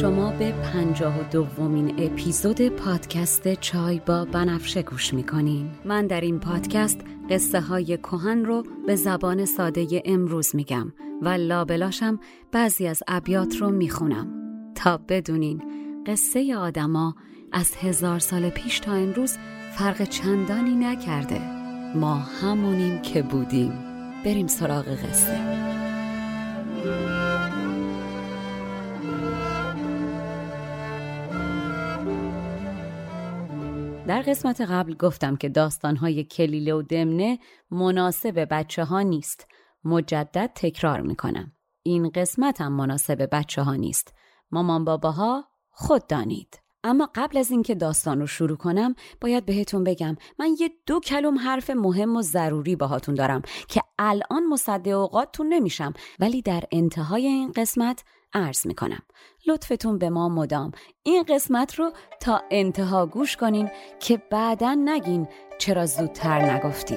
شما به 52مین اپیزود پادکست چای با بنفشه گوش میکنین. من در این پادکست قصه های کهن رو به زبان ساده امروز میگم و لابلاشم بعضی از ابیات رو میخونم تا بدونین قصه آدما از 1000 سال پیش تا امروز فرق چندانی نکرده. ما همونیم که بودیم. بریم سراغ قصه. در قسمت قبل گفتم که داستان‌های کلیل و دمنه مناسب بچه‌ها نیست. مجدد تکرار می‌کنم. این قسمت هم مناسب بچه‌ها نیست. مامان باباها خود دانید. اما قبل از اینکه داستان رو شروع کنم، باید بهتون بگم من یه 2 کلم حرف مهم و ضروری باهاتون دارم که الان مصدق اوقاتون نمیشم، ولی در انتهای این قسمت عرض میکنم. لطفتون به ما مدام این قسمت رو تا انتها گوش کنین که بعداً نگین چرا زودتر نگفتی.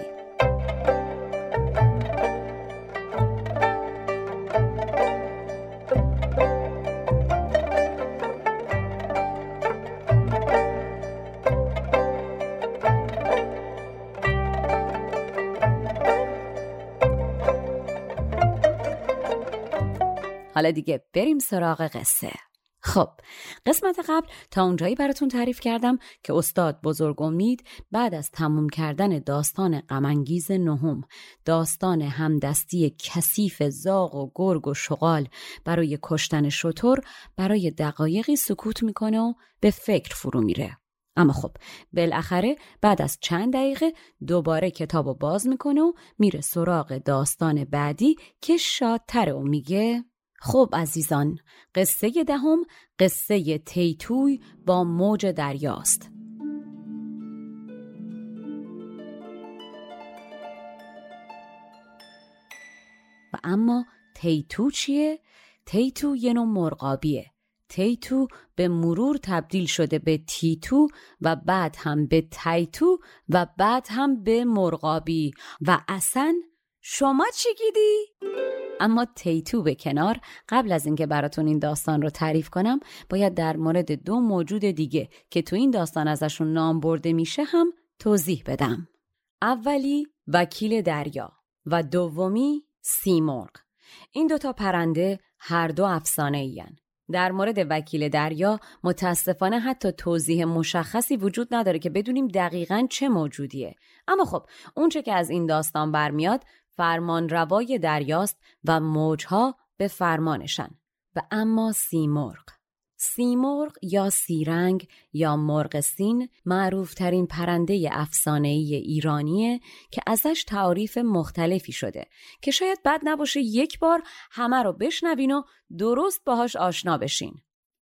حالا دیگه بریم سراغ قصه. خب، قسمت قبل تا اونجایی براتون تعریف کردم که استاد بزرگ امید بعد از تموم کردن داستان غم‌انگیز نهم، داستان همدستی کثیف زاغ و گرگ و شغال برای کشتن شتر، برای دقایقی سکوت میکنه و به فکر فرو میره. اما خب بالاخره بعد از چند دقیقه دوباره کتابو باز میکنه و میره سراغ داستان بعدی که شادتره و میگه: خب عزیزان، قصه دهم قصه تیتوی با موج دریاست. و اما تیتو چیه؟ تیتو یه نوع مرغابیه. تیتو به مرور تبدیل شده به تیتو و بعد هم به تیتو و بعد هم به مرغابی و اصلا شما چی گیدی؟ اما تیتو به کنار، قبل از اینکه براتون این داستان رو تعریف کنم باید در مورد 2 موجود دیگه که تو این داستان ازشون نام برده میشه هم توضیح بدم. اولی وکیل دریا و دومی سیمرغ. این 2 تا پرنده هر 2 افسانه‌ای ان. در مورد وکیل دریا متاسفانه حتی توضیح مشخصی وجود نداره که بدونیم دقیقاً چه موجودیه. اما خب اونچه که از این داستان برمیاد فرمان روای دریاست و موجها به فرمانشن. و اما سیمرغ یا سیرنگ یا مرغ سین معروف ترین پرنده افسانه‌ای ایرانیه که ازش تعاریف مختلفی شده که شاید بد نباشه یک بار همه رو بشنوین و درست باهاش آشنا بشین.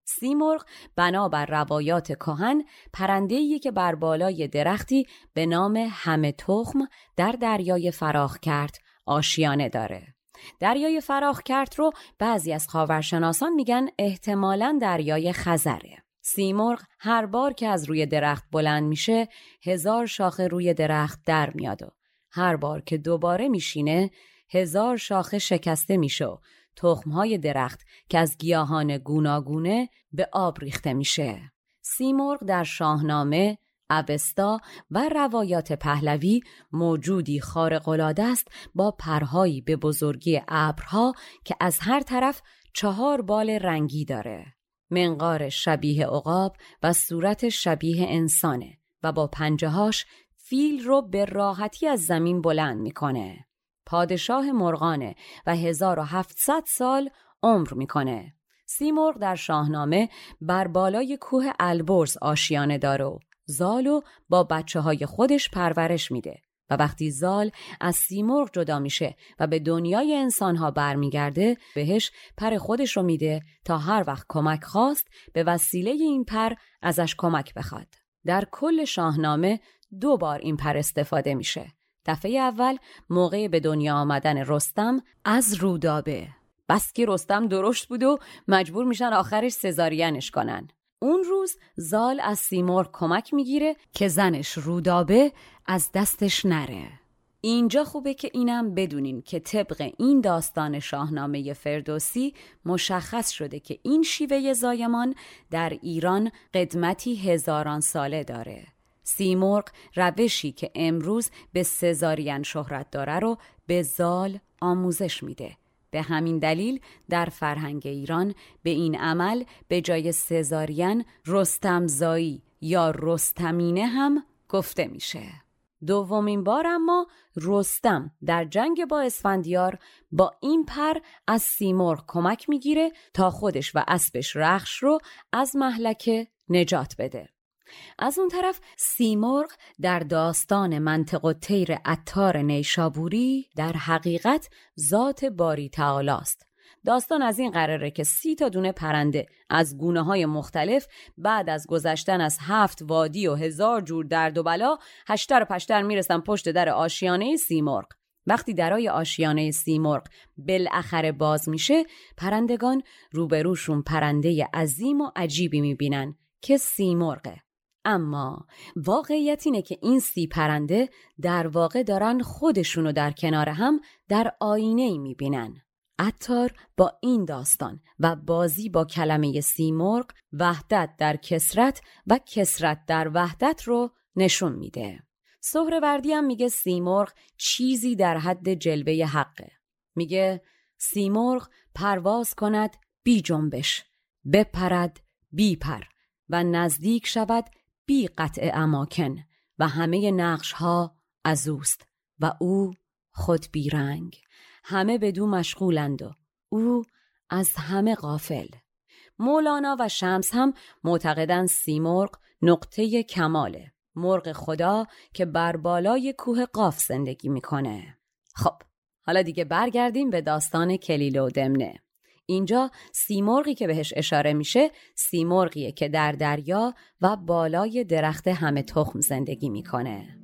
سیمرغ بنابر روایات کهن پرنده‌ایه که بر بالای درختی به نام همه تخم در دریای فراخکرد آشیانه داره. دریای فراخکرد رو بعضی از خاورشناسان میگن احتمالاً دریای خزره. سیمرغ هر بار که از روی درخت بلند میشه 1000 شاخه روی درخت در میاد و هر بار که دوباره میشینه 1000 شاخه شکسته میشه و تخمهای درخت که از گیاهان گوناگونه به آب ریخته میشه. سیمرغ در شاهنامه، اوستا و روایات پهلوی موجودی خارق‌العاده است با پرهایی به بزرگی ابرها که از هر طرف 4 بال رنگی داره. منقار شبیه عقاب و صورت شبیه انسانه و با پنجه‌هاش فیل رو به راحتی از زمین بلند میکنه. پادشاه مرغانه و 1700 سال عمر میکنه. سیمرغ در شاهنامه بر بالای کوه البرز آشیانه داره و زالو با بچه‌های خودش پرورش میده و وقتی زال از سیمرغ جدا میشه و به دنیای انسان‌ها برمیگرده بهش پر خودش رو میده تا هر وقت کمک خواست به وسیله این پر ازش کمک بخواد. در کل شاهنامه 2 بار این پر استفاده میشه. دفعه اول موقع به دنیا آمدن رستم از رودابه، بس که رستم درشت بود و مجبور میشن آخرش سزارینش کنن. اون روز زال از سیمرغ کمک میگیره که زنش رودابه از دستش نره. اینجا خوبه که اینم بدونین که طبق این داستان شاهنامه فردوسی مشخص شده که این شیوه زایمان در ایران قدمتی هزاران ساله داره. سیمرغ روشی که امروز به سزارین شهرت داره رو به زال آموزش میده. به همین دلیل در فرهنگ ایران به این عمل به جای سزارین رستمزایی یا رستمینه هم گفته میشه. دومین بار اما رستم در جنگ با اسفندیار با این پر از سیمرغ کمک میگیره تا خودش و اسبش رخش رو از مهلکه نجات بده. از اون طرف سیمرغ در داستان منطق الطیر عطار نیشابوری در حقیقت ذات باری تعالی است. داستان از این قراره که 30 دونه پرنده از گونه‌های مختلف بعد از گذشتن از 7 وادی و 1000 جور درد و بلا هشتر پشتر میرسن پشت در آشیانه سیمرغ. وقتی درای آشیانه سیمرغ بالاخره باز میشه، پرندگان روبروشون پرنده عظیم و عجیبی میبینن که سیمرغه. اما واقعیت اینه که این 30 پرنده در واقع دارن خودشونو در کنار هم در آینه‌ای میبینن. عطار با این داستان و بازی با کلمه سیمرغ وحدت در کسرت و کسرت در وحدت رو نشون میده. سهروردی هم میگه سیمرغ چیزی در حد جلوه حقه. میگه سیمرغ پرواز کند بی جنبش، بپرد بی پر و نزدیک شود بی قطع اماکن و همه نقش ها از اوست و او خود بیرنگ، همه بدو مشغولند و او از همه غافل. مولانا و شمس هم معتقدند سیمرغ نقطه کماله، مرغ خدا که بر بالای کوه قاف زندگی میکنه. خب حالا دیگه برگردیم به داستان کلیل و دمنه. اینجا سیمرغی که بهش اشاره میشه سیمرغیه که در دریا و بالای درخت همه تخم زندگی میکنه.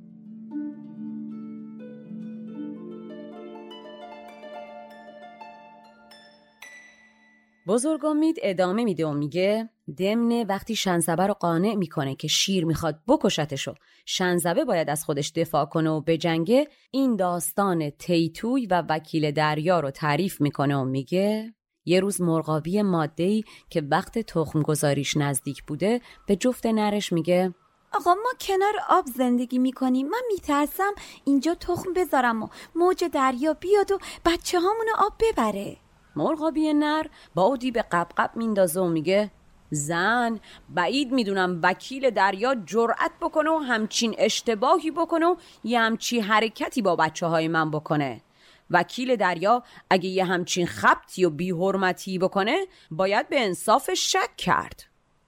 بزرگ امید ادامه میده و میگه دمنه وقتی شنزبه رو قانع میکنه که شیر میخواد بکشتش و شنزبه باید از خودش دفاع کنه و بجنگه، این داستان تیتوی و وکیل دریا رو تعریف میکنه و میگه یه روز مرغابی ماده‌ای که وقت تخم گذاریش نزدیک بوده به جفت نرش میگه آقا ما کنار آب زندگی میکنیم، من میترسم اینجا تخم بذارم و موج دریا بیاد و بچه هامونو آب ببره. مرغابی نر بادی به قبقب میندازه و میگه زن بعید میدونم وکیل دریا جرأت بکنه و همچین اشتباهی بکنه و یه همچین حرکتی با بچه های من بکنه. وکیل دریا اگه یه همچین خبتی و بی‌حرمتی بکنه باید به انصافش شک کرد.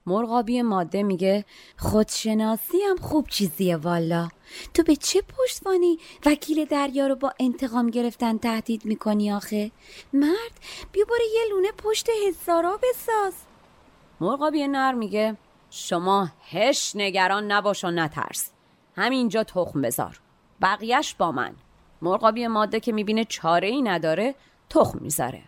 مرغابی ماده میگه خودشناسی هم خوب چیزیه والا، تو به چه پشتوانی وکیل دریا رو با انتقام گرفتن تهدید میکنی؟ آخه مرد بیا باره یه لونه پشت هزارا بساز. مرغابی نر میگه شما هش نگران نباش و نترس، همینجا تخم بذار، بقیهش با من. مرغابی ماده که میبینه چاره ای نداره تخم میذاره.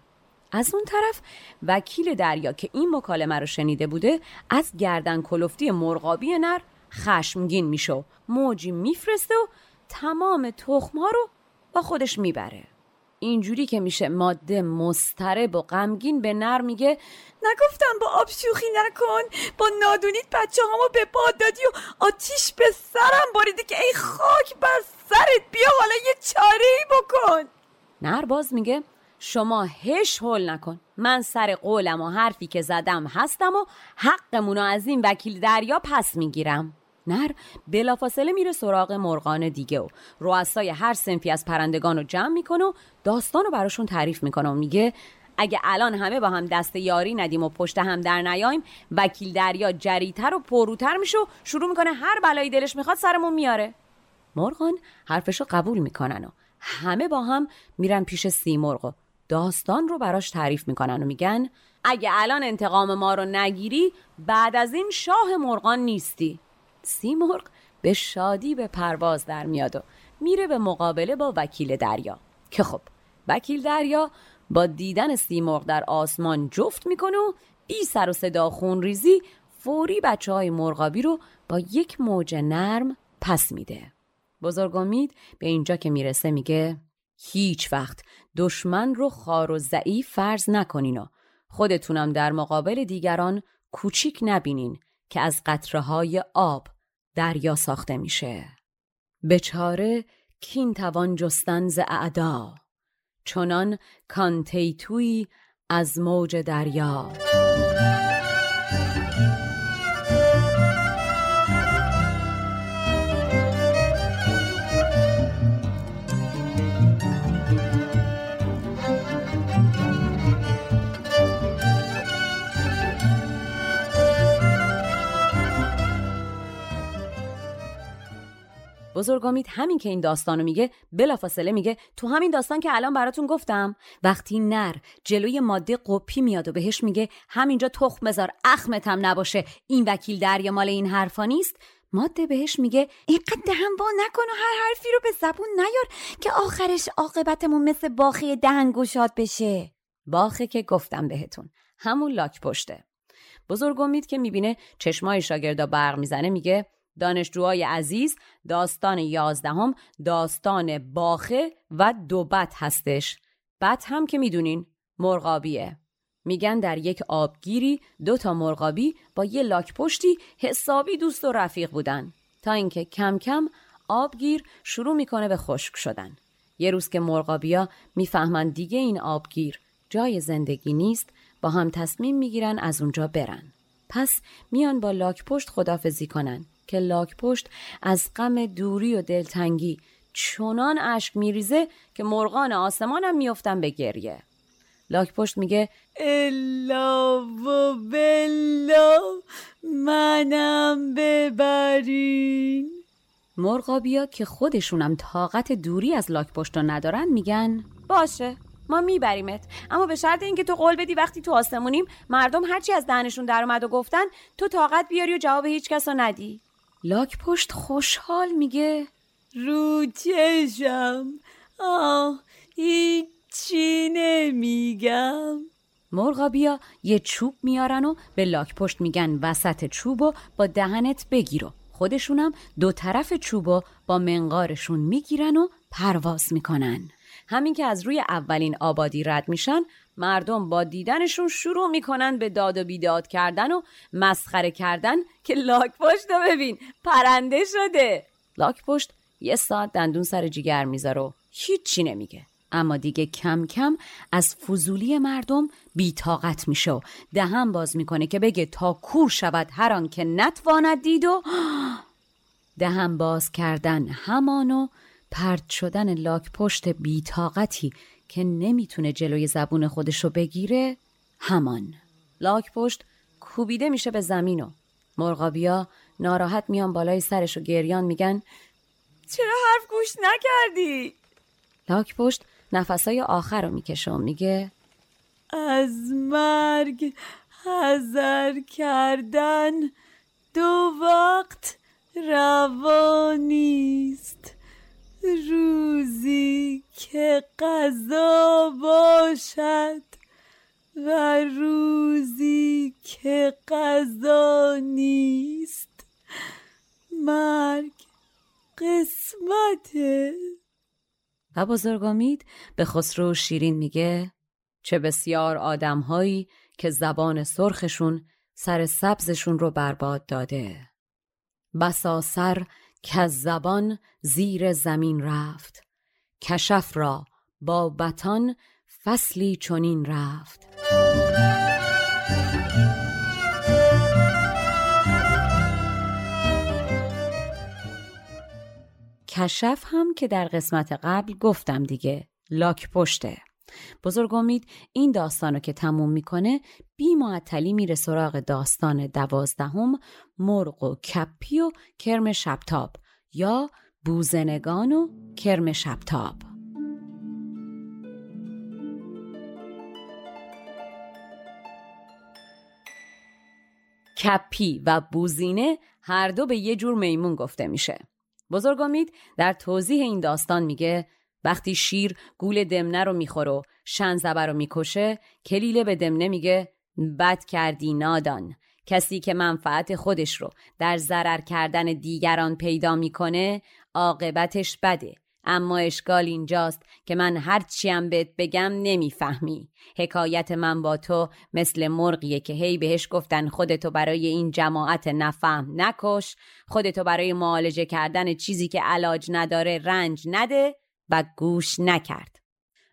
از اون طرف وکیل دریا که این مکالمه رو شنیده بوده از گردن کلفتی مرغابی نر خشمگین میشه، موجی میفرسته و تمام تخم‌ها رو با خودش میبره. اینجوری که میشه ماده مضطرب و غمگین به نر میگه نگفتم با آب شوخی نکن، با نادونیت بچه‌هامو به باد دادی و آتیش به سرم باریدی که ای خاک بر سرت، بیا حالا یه چاره‌ای بکن. نر باز میگه شما هش هول نکن، من سر قولم و حرفی که زدم هستم و حقمونو از این وکیل دریا پس میگیرم. نر بلافاصله میره سراغ مرغان دیگه و رؤسای هر صنفی از پرندگان رو جمع میکنه و داستانو براشون تعریف میکنه و میگه اگه الان همه با هم دست یاری ندیم و پشت هم در نیایم، وکیل دریا جریتر و پروتر میشه و شروع میکنه هر بلایی دلش میخواد سرمون میاره. مرغان حرفشو قبول میکنن و همه با هم میرن پیش سیمرغ و داستان رو براش تعریف میکنن و میگن اگه الان انتقام ما رو نگیری بعد از این شاه مرغان نیستی. سیمرغ به شادی به پرواز در میاد و میره به مقابله با وکیل دریا که خب وکیل دریا با دیدن سیمرغ در آسمان جفت میکنه و بی سر و صدا خون ریزی فوری بچه های مرغابی رو با یک موج نرم پس میده. بزرگ امید به اینجا که میرسه میگه هیچ وقت دشمن رو خوار و ضعیف فرض نکنین و خودتونم در مقابل دیگران کوچیک نبینین که از قطره‌های آب دریا ساخته میشه. بچاره کین توان جستن ز اعدا، چنان کان تیتوی از موج دریا. بزرگ امید همین که این داستانو میگه بلافاصله میگه تو همین داستان که الان براتون گفتم وقتی نر جلوی ماده قپی میاد و بهش میگه همینجا تخم بذار، اخمت هم نباشه، این وکیل دریا مال این حرفا نیست، ماده بهش میگه اینقدر دهن وا نکن و هر حرفی رو به زبون نیار که آخرش عاقبتمون مثل باخه دهن گشاد بشه. باخه که گفتم بهتون، همون لاک پشته. بزرگ امید که میبینه چشمای شاگردا برق میزنه میگه دانشجوهای عزیز، داستان 11 داستان باخه و دوبت هستش. بت هم که میدونین مرغابیه. میگن در یک آبگیری 2 مرغابی با یه لاک پشتی حسابی دوست و رفیق بودن تا اینکه کم کم آبگیر شروع میکنه به خشک شدن. یه روز که مرغابیا میفهمن دیگه این آبگیر جای زندگی نیست، با هم تصمیم میگیرن از اونجا برن. پس میان با لاک پشت خدافزی کنن که لاک پشت از غم دوری و دلتنگی چنان اشک میریزه که مرغان آسمانم میافتن به گریه. لاک پشت میگه الا و بلا منم ببرین. مرغابیا که خودشونم طاقت دوری از لاک پشت ندارن میگن باشه ما میبریمت، اما به شرط اینکه تو قول بدی وقتی تو آسمونیم مردم هرچی از دهنشون در اومد و گفتن تو طاقت بیاری و جواب هیچ کس رو ندی. لاک پشت خوشحال میگه رو چشم، آه هیچی نمیگم. مرغابیا یه چوب میارن و به لاک پشت میگن وسط چوبو با دهنت بگیرو. خودشونم 2 طرف چوبو با منقارشون میگیرن و پرواز میکنن. همین که از روی اولین آبادی رد میشن مردم با دیدنشون شروع میکنن به داد و بیداد کردن و مسخره کردن که لاک پشت رو ببین پرنده شده. لاک پشت یه ساعت دندون سر جیگر میذاره و هیچی نمیگه، اما دیگه کم کم از فضولی مردم بی‌طاقت میشه و دهن باز میکنه که بگه تا کور شود هر آن که نتواند دید و دهن باز کردن همانو پرد شدن لاک پشت بی‌طاقتی که نمیتونه جلوی زبون خودشو بگیره همان. لاک پشت کوبیده میشه به زمین و مرغابیا ناراحت میان بالای سرشو گریان میگن چرا حرف گوش نکردی؟ لاک پشت نفسای آخر رو میکشه و میگه از مرگ حذر کردن 2 وقت روا نیست، روزی که قضا باشد قسمته. و بزرگامید به خسرو شیرین میگه چه بسیار آدم هایی که زبان سرخشون سر سبزشون رو برباد داده. بسا سر که زبان زیر زمین رفت، کشف را با بتان فصلی چنین رفت. کشف هم که در قسمت قبل گفتم دیگه، لاک پشته. بزرگ امید این داستانو که تموم میکنه بی معطلی میره سراغ داستان 12 مرغ و کپی و کرم شبتاب، یا بوزنگان و کرم شبتاب. کپی و بوزینه هر دو به یه جور میمون گفته میشه. بزرگ امید در توضیح این داستان میگه وقتی شیر گول دمنه رو میخوره و شنزبه رو میکشه، کلیله به دمنه میگه بد کردی نادان، کسی که منفعت خودش رو در ضرر کردن دیگران پیدا میکنه عاقبتش بده، اما اشکال اینجاست که من هر چیم بهت بگم نمیفهمی. حکایت من با تو مثل مرغیه که هی بهش گفتن خودتو برای این جماعت نفهم نکش، خودتو برای معالجه کردن چیزی که علاج نداره رنج نده و گوش نکرد.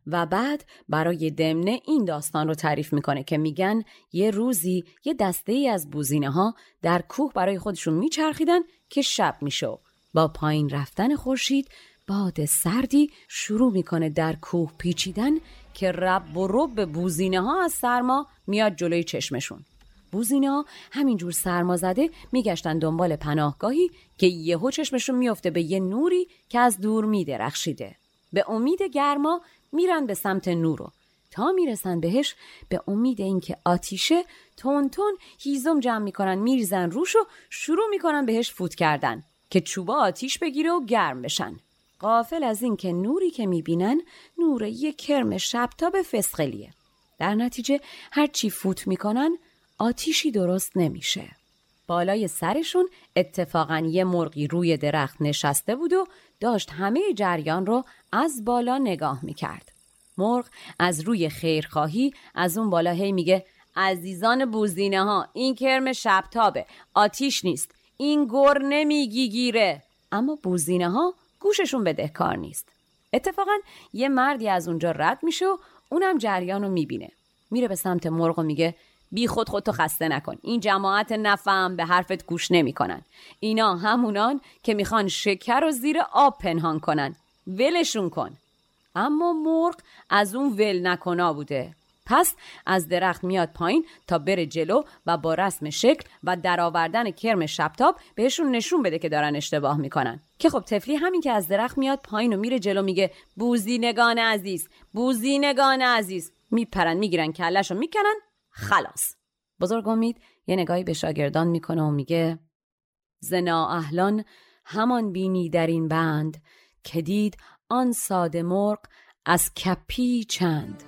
و بعد برای دمنه این داستان رو تعریف میکنه که میگن یه روزی یه دسته ای از بوزینه ها در کوه برای خودشون میچرخیدن که شب میشه. با پایین رفتن خورشید باد سردی شروع میکنه در کوه پیچیدن که رب و رب بوزینه ها از سرما میاد جلوی چشمشون. بوزینه ها همینجور سرما زده میگشتن دنبال پناهگاهی که یهو چشمشون میفته به یه نوری که از دور میدرخشیده. به امید گرما میرن به سمت نورو. تا میرسن بهش به امید اینکه آتیشه، تونتون هیزم جمع میکنن میریزن روش و شروع میکنن بهش فوت کردن که چوبا آتیش بگیره و گرم بشن. غافل از این که نوری که میبینن نور یک کرم شبتاب فسقلیه. در نتیجه هر چی فوت میکنن آتیشی درست نمیشه. بالای سرشون اتفاقاً یه مرغی روی درخت نشسته بود و داشت همه جریان رو از بالا نگاه میکرد. مرغ از روی خیرخواهی از اون بالا هی میگه عزیزان بوزینه ها، این کرم شبتابه، آتیش نیست، این گر نمیگی گیره. اما بوزینه ها گوششون بدهکار نیست. اتفاقاً یه مردی از اونجا رد میشه و اونم جریان رو میبینه. میره به سمت مرغ و میگه بی خود خودتو خسته نکن، این جماعت نفهم به حرفت گوش نمی کنن. اینا همونان که میخوان شکر رو زیر آب پنهان کنن، ولشون کن. اما مرغ از اون ول نکنا بوده. پس از درخت میاد پایین تا بره جلو و با رسم شکل و درآوردن کرم شبتاب بهشون نشون بده که دارن اشتباه میکنن. که خب طفلی همین که از درخت میاد پایین و میره جلو میگه بوزینگان عزیز، بوزینگان عزیز، میپرن میگیرن کلشو میکنن، خلاص. بزرگ امید یه نگاهی به شاگردان میکنه و میگه زنا اهلان همان بینی در این بند، که دید آن ساده مرغ از کپی چند.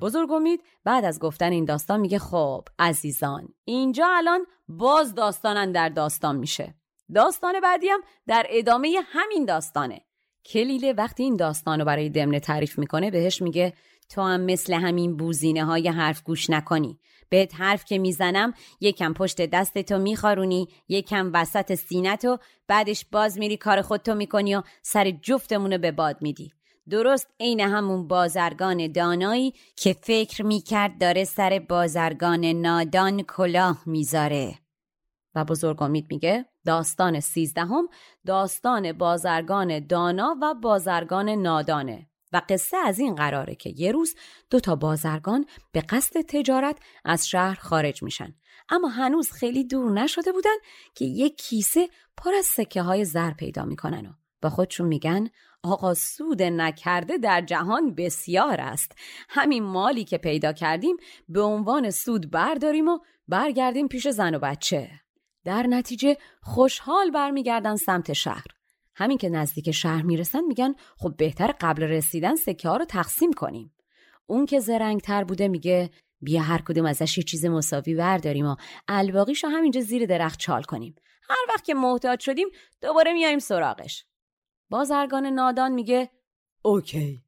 بزرگ امید بعد از گفتن این داستان میگه خب عزیزان، اینجا الان باز داستانن در داستان میشه. داستان بعدی هم در ادامه همین داستانه. کلیله وقتی این داستانو برای دمنه تعریف میکنه بهش میگه تو هم مثل همین بوزینه های حرف گوش نکنی، بهت حرف که میزنم یکم پشت دستتو میخارونی، یکم وسط سینتو، بعدش باز میری کار خودتو میکنی و سر جفتمونو به باد میدی. درست عین همون بازرگان دانایی که فکر میکرد داره سر بازرگان نادان کلاه میذاره. و بزرگ امید میگه داستان 13 داستان بازرگان دانا و بازرگان نادانه و قصه از این قراره که یه روز 2 بازرگان به قصد تجارت از شهر خارج میشن، اما هنوز خیلی دور نشده بودن که یه کیسه پر از سکه های زر پیدا میکنن و با خودشون میگن آقا سود نکرده در جهان بسیار است، همین مالی که پیدا کردیم به عنوان سود برداریم و برگردیم پیش زن و بچه. در نتیجه خوشحال برمیگردن سمت شهر. همین که نزدیک شهر میرسن میگن خب بهتر قبل رسیدن سکه ها رو تقسیم کنیم. اون که زرنگتر بوده میگه بیا هر کدوم ازش یه چیز مساوی برداریم و الباقیشو همینجا زیر درخت چال کنیم. هر وقت که محتاج شدیم دوباره میایم سراغش. بازرگان نادان میگه اوکی.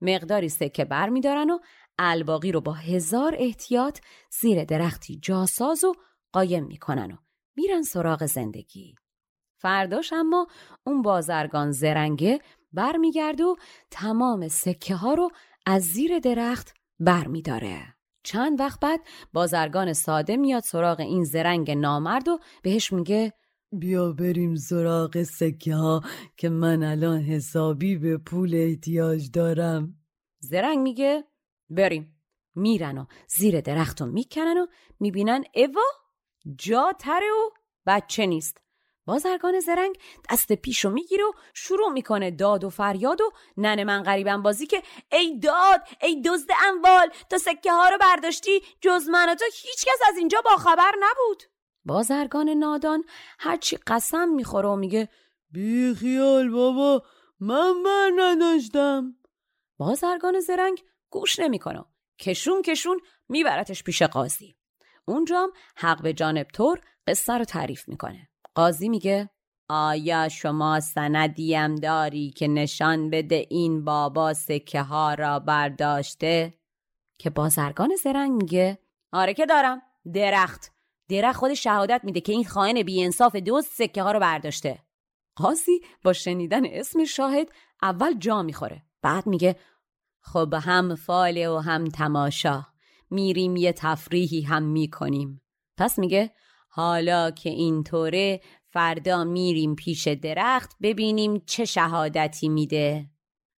مقداری سکه بر میدارن و الباقی رو با 1000 احتیاط زیر درختی جاساز و قایم میکنن و میرن سراغ زندگی. فرداش اما اون بازرگان زرنگه بر میگرد و تمام سکه ها رو از زیر درخت بر میداره. چند وقت بعد بازرگان ساده میاد سراغ این زرنگ نامرد و بهش میگه بیا بریم سراغ سکه ها که من الان حسابی به پول احتیاج دارم. زرنگ میگه بریم. میرن و زیر درخت رو میکنن و میبینن اوا جا تره و بچه نیست. بازرگان زرنگ دست پیشو میگیره و شروع میکنه داد و فریاد و ننه من غریبم بازی که ای داد ای دزد اموال، تا سکه ها رو برداشتی جز من و تو هیچ کس از اینجا باخبر نبود. بازرگان نادان هرچی قسم میخوره و میگه بی خیال بابا، من بر نداشتم. بازرگان زرنگ گوش نمیکنه، کشون میبرتش پیش قاضی. اونجام حق به جانب طور قصه رو تعریف میکنه. قاضی میگه آیا شما سندیم داری که نشان بده این بابا سکه ها را برداشته؟ که بازرگان زرنگ میگه آره که دارم. درخت خود شهادت میده که این خائن بی انصاف دوست سکه ها را برداشته. قاضی با شنیدن اسم شاهد اول جا میخوره، بعد میگه خب هم فاله و هم تماشا، میریم یه تفریحی هم میکنیم. پس میگه حالا که اینطوره فردا میریم پیش درخت ببینیم چه شهادتی میده.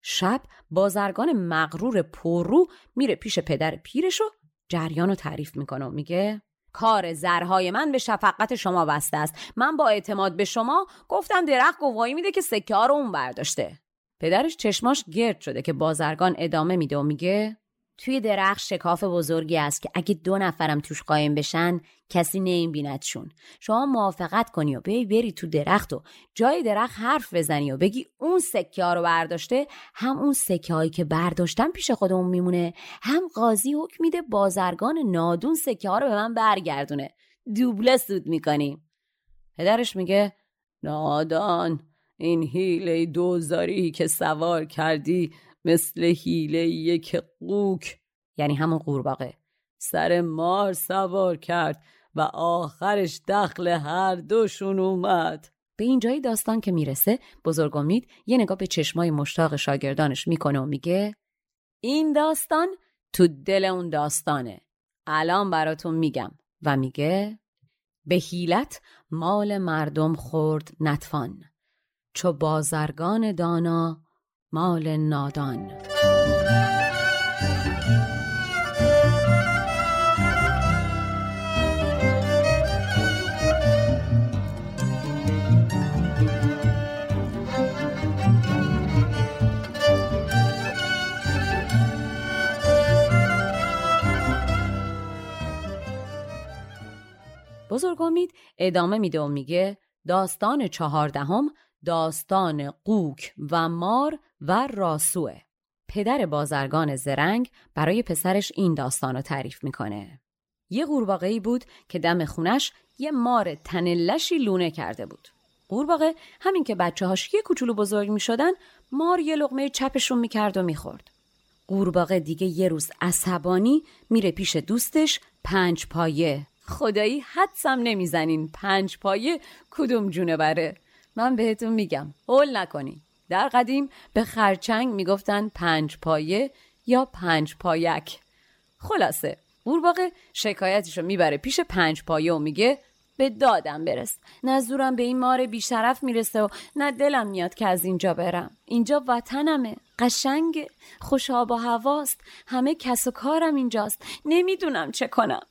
شب بازرگان مغرور پررو میره پیش پدر پیرش و جریانو تعریف میکنه و میگه کار زرهای من به شفقت شما بسته است. من با اعتماد به شما گفتم درخت گواهی میده که سکه ها رو اون برداشته. پدرش چشماش گرد شده که بازرگان ادامه میده و میگه توی درخت شکاف بزرگی است که اگه 2 نفرم توش قایم بشن کسی نمی‌بیندشون. شما موافقت کنی و بری تو درخت و جای درخت حرف بزنی و بگی اون سکه ها رو برداشته، هم اون سکه هایی که برداشتن پیش خودمون میمونه، هم قاضی حکم میده بازرگان نادون سکه ها رو به من برگردونه. دوبله سود میکنیم. پدرش میگه نادان، این حیله دوزاری که سوار کردی مثل حیله‌ای که قوک، یعنی همون قورباغه، سر مار سوار کرد و آخرش دخل هر دوشون اومد. به اینجای داستان که میرسه بزرگ امید یه نگاه به چشمای مشتاق شاگردانش میکنه و میگه این داستان تو دل اون داستانه، الان براتون میگم. و میگه به حیلت مال مردم خورد نتوان، چو بازرگان دانا مال نادان. بزرگ امید ادامه میده و میگه داستان 14 داستان قوک و مار و راسوه. پدر بازرگان زرنگ برای پسرش این داستان رو تعریف میکنه. یه قورباغه‌ای بود که دم خونش یه مار تنلشی لونه کرده بود. قورباغه همین که بچه‌هاش یه کوچولو بزرگ میشدن، مار یه لقمه چپشون میکرد و میخورد. قورباغه دیگه یه روز عصبانی میره پیش دوستش 5 پایه. خدایی حدسم نمیزنین 5 پایه کدوم جونوره؟ من بهتون میگم، هول نکنین. در قدیم به خرچنگ میگفتن 5 پایه یا 5 پایک. خلاصه قورباغه شکایتشو میبره پیش 5 پایه و میگه به دادم برس، نه زورم به این مار بیشرف میرسه و نه دلم میاد که از اینجا برم. اینجا وطنمه، قشنگه، خوش آب و هواست، همه کس و کارم اینجاست، نمیدونم چه کنم.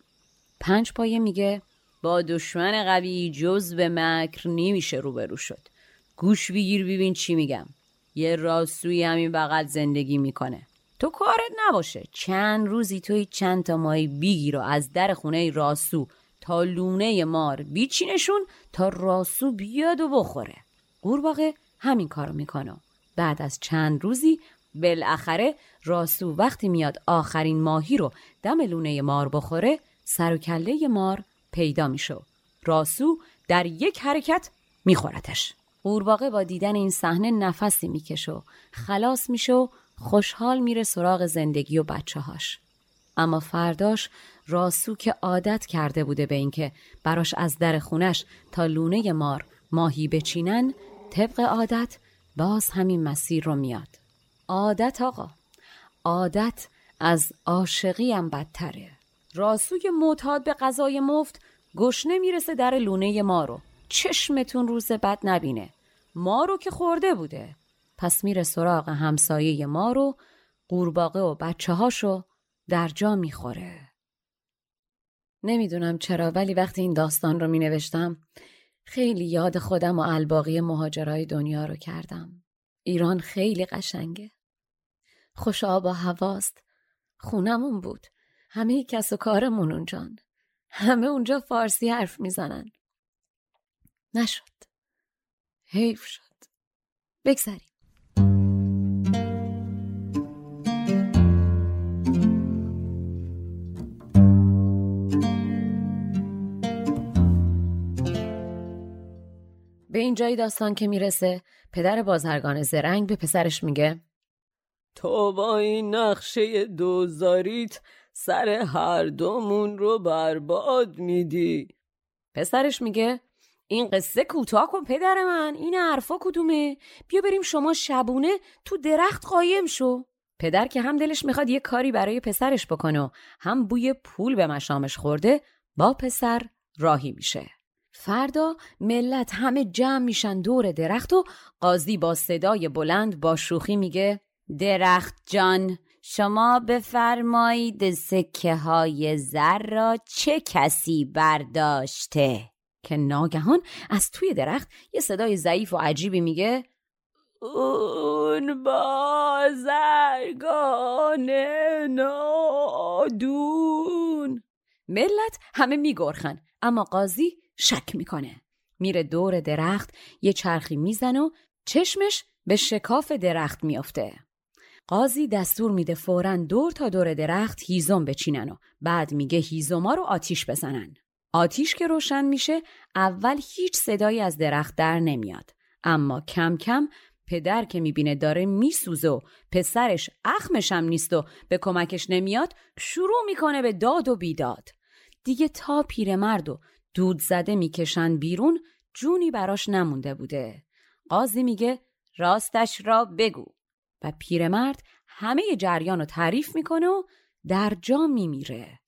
5 پایه میگه با دشمن قوی جز به مکر نمیشه روبرو شد. گوش بگیر ببین چی میگم. یه راسوی همین بغل زندگی میکنه. تو کارت نباشه. چند روزی توی چند تا ماهی بگیر و از در خونه راسو تا لونه مار بیچینشون تا راسو بیاد و بخوره. قورباغه همین کارو میکنه. بعد از چند روزی بالاخره راسو وقتی میاد آخرین ماهی رو دم لونه مار بخوره، سر و کله مار پیدا میشه. راسو در یک حرکت میخورتش. قورباغه با دیدن این صحنه نفسی میکشه و خلاص میشه و خوشحال میره سراغ زندگی و بچه‌هاش. اما فرداش راسو که عادت کرده بوده به اینکه براش از در خونش تا لونه مار ماهی بچینن، طبق عادت باز همین مسیر رو میاد. عادت آقا، عادت از عاشقی هم بدتره. راسو که معتاد به غذای مفت، گشنه میرسه در لونه مارو. چشمتون روز بد نبینه، مارو که خورده بوده. پس میره سراغ همسایه مارو، قورباغه و بچه هاشو در جا میخوره. نمیدونم چرا ولی وقتی این داستان رو مینوشتم خیلی یاد خودم و الباقی مهاجرای دنیا رو کردم. ایران خیلی قشنگه، خوش آب و هواست، خونمون بود، همه کس و کارمون اونجان، همه اونجا فارسی حرف میزنن. نشد، حیف شد. بگذاریم. به این جای داستان که میرسه، پدر بازرگان زرنگ به پسرش میگه تو با این نقشه دوزاریت سر هر دومون رو برباد میدی. پسرش میگه این قصه کوتاه کن پدر من، این حرفا کدومه؟ بیا بریم شما شبونه تو درخت قایم شو. پدر که هم دلش میخواد یه کاری برای پسرش بکنه و هم بوی پول به مشامش خورده، با پسر راهی میشه. فردا ملت همه جمع میشن دور درخت و قاضی با صدای بلند با شوخی میگه درخت جان، شما بفرمایید سکه های زر را چه کسی برداشته؟ که ناگهان از توی درخت یه صدای ضعیف و عجیبی میگه اون بازرگان نادون. ملت همه میگرخن اما قاضی شک میکنه. میره دور درخت یه چرخی میزنه و چشمش به شکاف درخت میافته. قاضی دستور میده فوراً دور تا دور درخت هیزم بچینن و بعد میگه هیزما رو آتیش بزنن. آتیش که روشن میشه، اول هیچ صدایی از درخت در نمیاد، اما کم کم پدر که میبینه داره میسوزه و پسرش اخمش هم نیست و به کمکش نمیاد، شروع میکنه به داد و بیداد. دیگه تا پیرمرد و دود زده میکشن بیرون، جونی براش نمونده بوده. قاضی میگه راستش را بگو و پیرمرد همه جریان رو تعریف میکنه و در جا میمیره.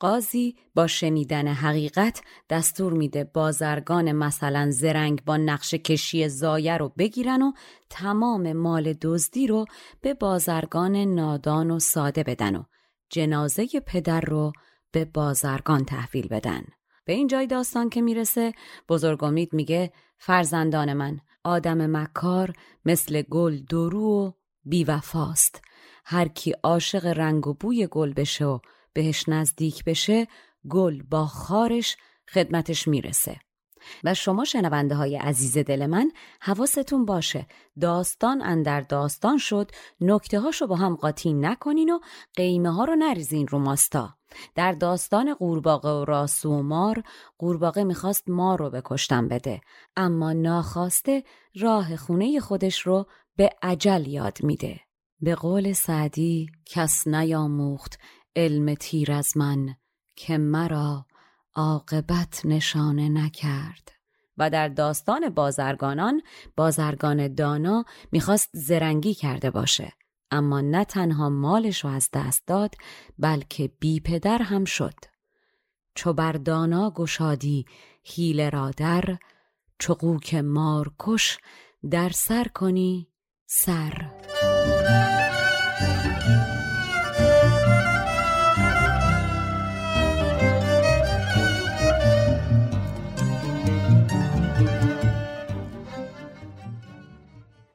قاضی با شنیدن حقیقت دستور میده بازرگان مثلا زرنگ با نقش کشی زایه رو بگیرن و تمام مال دزدی رو به بازرگان نادان و ساده بدن و جنازه پدر رو به بازرگان تحویل بدن. به این جای داستان که میرسه، بزرگامید میگه فرزندان من، آدم مکار مثل گل درو و بیوفاست. هر کی عاشق رنگ و بوی گل بشه و بهش نزدیک بشه، گل با خارش خدمتش میرسه. و شما شنونده های عزیز دل من، حواستون باشه داستان اندر داستان شد، نکته هاشو با هم قاطی نکنین و قیمه ها رو نریزین رو ماستا. در داستان قورباغه و راسو و مار، قورباغه میخواست مار رو بکشتن بده، اما ناخواسته راه خونه خودش رو به اجل یاد میده. به قول سعدی کس نیاموخت علم تیر از من که مرا عاقبت نشانه نکرد. و در داستان بازرگانان، بازرگان دانا میخواست زرنگی کرده باشه، اما نه تنها مالش رو از دست داد بلکه بی پدر هم شد. چو بر دانا گشادی حیله را در، چو قوک مارکش در سر کنی سر.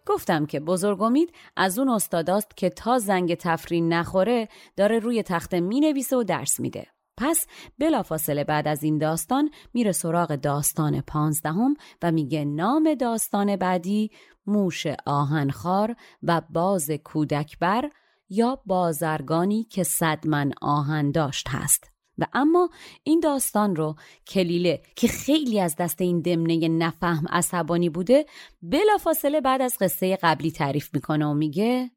گفتم که بزرگامید از اون استاداست که تا زنگ تفرین نخوره داره روی تخته می نویسه و درس میده. پس بلافاصله بعد از این داستان میره سراغ داستان 15 و میگه نام داستان بعدی موش آهنخوار و باز کودکبر یا بازرگانی که 100 من آهن داشت هست. و اما این داستان رو کلیله که خیلی از دست این دمنه نفهم عصبانی بوده بلافاصله بعد از قصه قبلی تعریف میکنه و میگه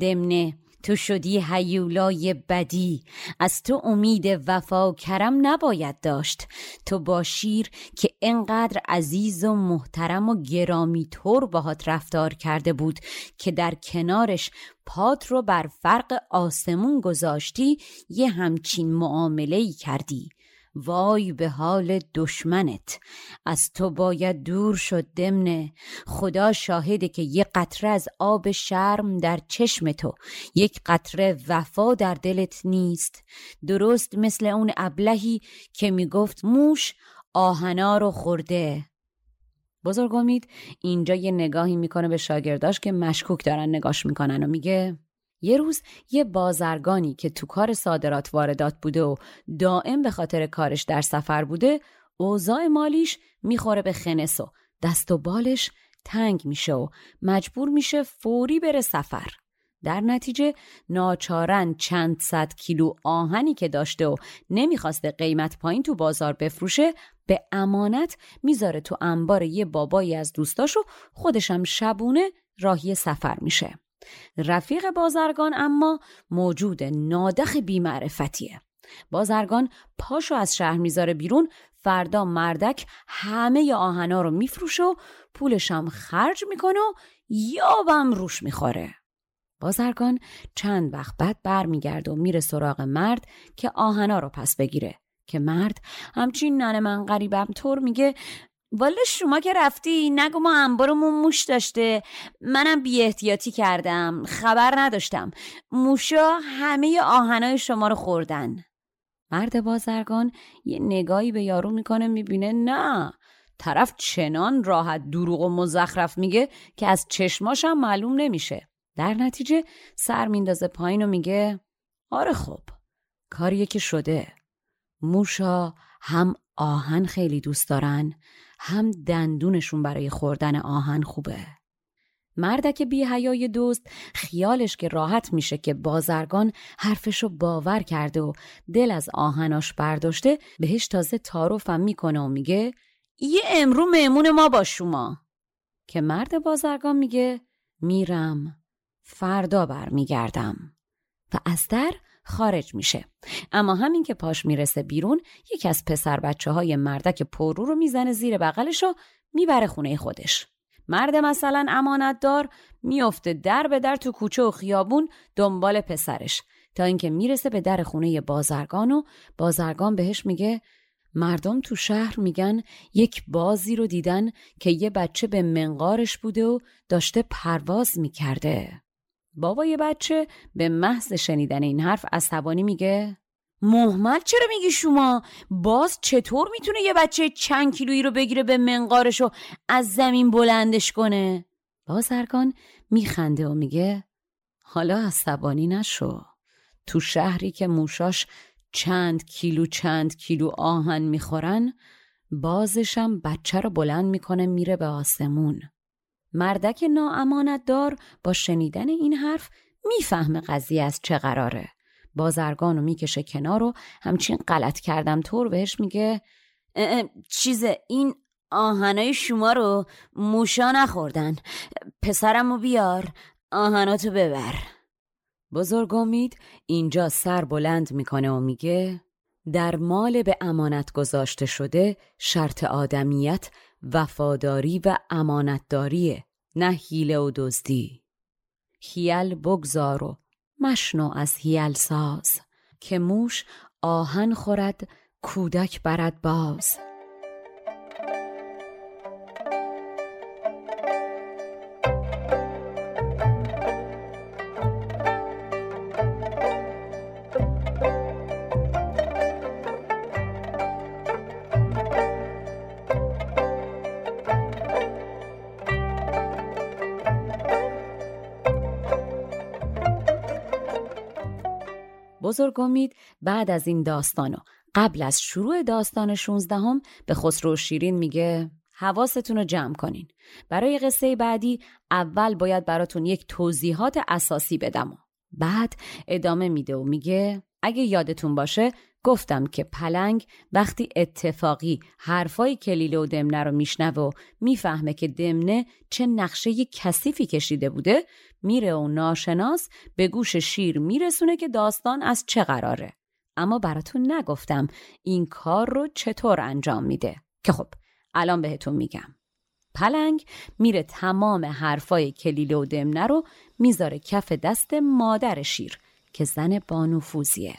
دمنه تو شدی هیولای بدی، از تو امید وفا و کرم نباید داشت. تو با شیر که انقدر عزیز و محترم و گرامی طور باهات رفتار کرده بود که در کنارش پات رو بر فرق آسمون گذاشتی، یه همچین معامله‌ای کردی. وای به حال دشمنت، از تو باید دور شد دمنه. خدا شاهده که یک قطره از آب شرم در چشم تو، یک قطره وفا در دلت نیست. درست مثل اون ابلهی که میگفت موش آهنا رو خورده. بزرگ امید اینجا یه نگاهی میکنه به شاگرداش که مشکوک دارن نگاش میکنن و میگه یه روز یه بازرگانی که تو کار صادرات واردات بوده و دائم به خاطر کارش در سفر بوده، اوضاع مالیش میخوره به خنس و دست و بالش تنگ میشه و مجبور میشه فوری بره سفر. در نتیجه ناچارن 100 کیلو آهنی که داشته و نمیخواسته قیمت پایین تو بازار بفروشه به امانت میذاره تو انبار یه بابایی از دوستاشو، خودشم شبونه راهی سفر میشه. رفیق بازرگان اما موجود نادخ بیمعرفتیه. بازرگان پاشو از شهر میذاره بیرون، فردا مردک همه ی آهنا رو میفروشه و پولشم خرج میکنه و یابم روش میخوره. بازرگان چند وقت بعد برمیگرده و میره سراغ مرد که آهنا رو پس بگیره، که مرد همچین ننه من غریبم طور میگه والا شما که رفتی نگو ما انبارمون موش داشته، منم بی احتیاطی کردم، خبر نداشتم، موشا همه آهنای شما رو خوردن. مرد بازرگان یه نگاهی به یارو میکنه، میبینه نه، طرف چنان راحت دروغ و مزخرف میگه که از چشماش هم معلوم نمیشه. در نتیجه سر میندازه پایین و میگه آره خب کاریه که شده. موشا هم آهن خیلی دوست دارن، هم دندونشون برای خوردن آهن خوبه. مردک بی حیای دوست خیالش که راحت میشه که بازرگان حرفشو باور کرده و دل از آهناش برداشته، بهش تازه تعارفم میکنه و میگه یه امرو مهمون ما با شما. که مرد بازرگان میگه میرم فردا برمیگردم و از در خارج میشه. اما همین که پاش میرسه بیرون، یکی از پسر بچه های مردک پررو رو میزنه زیر بغلش و میبره خونه خودش. مرد مثلا امانتدار میفته در به در تو کوچه و خیابون دنبال پسرش، تا اینکه میرسه به در خونه بازرگان و بازرگان بهش میگه مردم تو شهر میگن یک بازی رو دیدن که یه بچه به منقارش بوده و داشته پرواز میکرده. بابای بچه به محض شنیدن این حرف عصبانی میگه محمد چرا میگی شما؟ باز چطور میتونه یه بچه 100 کیلویی رو بگیره به منقارش و از زمین بلندش کنه؟ بازرگان میخنده و میگه حالا عصبانی نشو، تو شهری که موشاش 100 کیلو آهن میخورن، بازشم بچه رو بلند میکنه میره به آسمون. مردک ناامانت دار با شنیدن این حرف میفهمه قضیه از چه قراره. بازرگانو میکشه کنار و همچین غلط کردم طور بهش میگه چیزه این آهنای شما رو موشا نخوردن، پسرمو بیار آهناتو ببر. بزرگ امید اینجا سر بلند میکنه و میگه در مال به امانت گذاشته شده شرط آدمیت وفاداری و امانتداریه، نه حیله و دزدی. حیل بگذار و مشنو از حیل ساز، که موش آهن خورد کودک برد باز. بزرگ امید بعد از این داستان و قبل از شروع داستان 16ام به خسرو شیرین میگه حواستون رو جمع کنین. برای قصه بعدی اول باید براتون یک توضیحات اساسی بدم و بعد ادامه میده و میگه اگه یادتون باشه گفتم که پلنگ وقتی اتفاقی حرفای کلیل و دمنه رو میشنوه و میفهمه که دمنه چه نقشه کثیفی کشیده بوده، میره و ناشناس به گوش شیر میرسونه که داستان از چه قراره. اما براتون نگفتم این کار رو چطور انجام میده که خب الان بهتون میگم. پلنگ میره تمام حرفای کلیل و دمنه رو میذاره کف دست مادر شیر که زن بانفوذیه.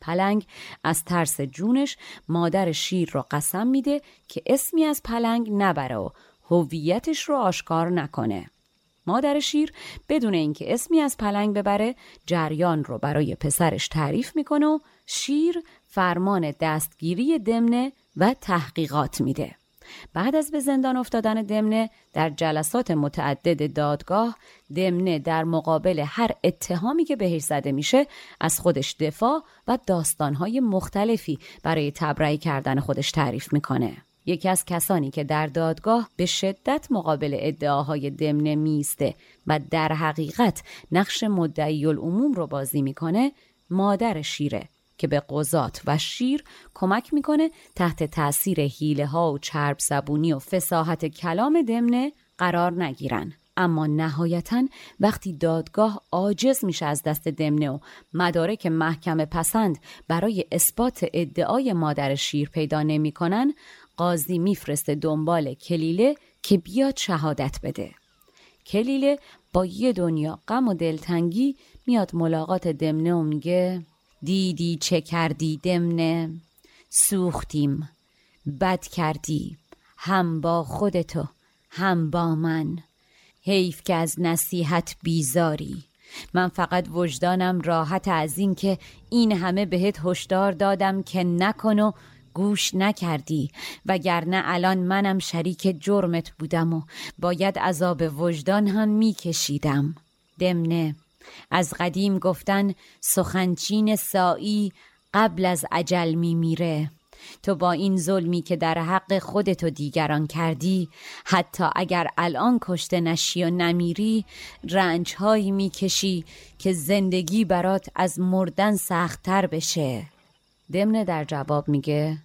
پلنگ از ترس جونش مادر شیر رو قسم میده که اسمی از پلنگ نبره و هویتش رو آشکار نکنه. مادر شیر بدون اینکه اسمی از پلنگ ببره جریان رو برای پسرش تعریف میکنه و شیر فرمان دستگیری دمنه و تحقیقات میده. بعد از به زندان افتادن دمنه در جلسات متعدد دادگاه، دمنه در مقابل هر اتهامی که بهش زده میشه از خودش دفاع و داستانهای مختلفی برای تبرئه کردن خودش تعریف میکنه. یکی از کسانی که در دادگاه به شدت مقابل ادعاهای دمنه میسته و در حقیقت نقش مدعی العموم رو بازی میکنه مادر شیره که به قضات و شیر کمک میکنه تحت تأثیر حیله ها و چرب زبونی و فصاحت کلام دمنه قرار نگیرن. اما نهایتاً وقتی دادگاه عاجز میشه از دست دمنه و مدارک محکم پسند برای اثبات ادعای مادر شیر پیدا نمیکنن، قاضی میفرسته دنبال کلیله که بیاد شهادت بده. کلیله با یه دنیا غم و دلتنگی میاد ملاقات دمنه و میگه دیدی چه کردی دمنه؟ سوختیم، بد کردی، هم با خودتو هم با من. حیف که از نصیحت بیزاری. من فقط وجدانم راحت از این که این همه بهت هشدار دادم که نکن و گوش نکردی، وگرنه الان منم شریک جرمت بودم و باید عذاب وجدان هم میکشیدم. دمنه، از قدیم گفتن سخنچین سائی قبل از اجل میمیره. تو با این ظلمی که در حق خودت و دیگران کردی، حتی اگر الان کشته نشی و نمیری، رنجهایی میکشی که زندگی برات از مردن سخت‌تر بشه. دمنه در جواب میگه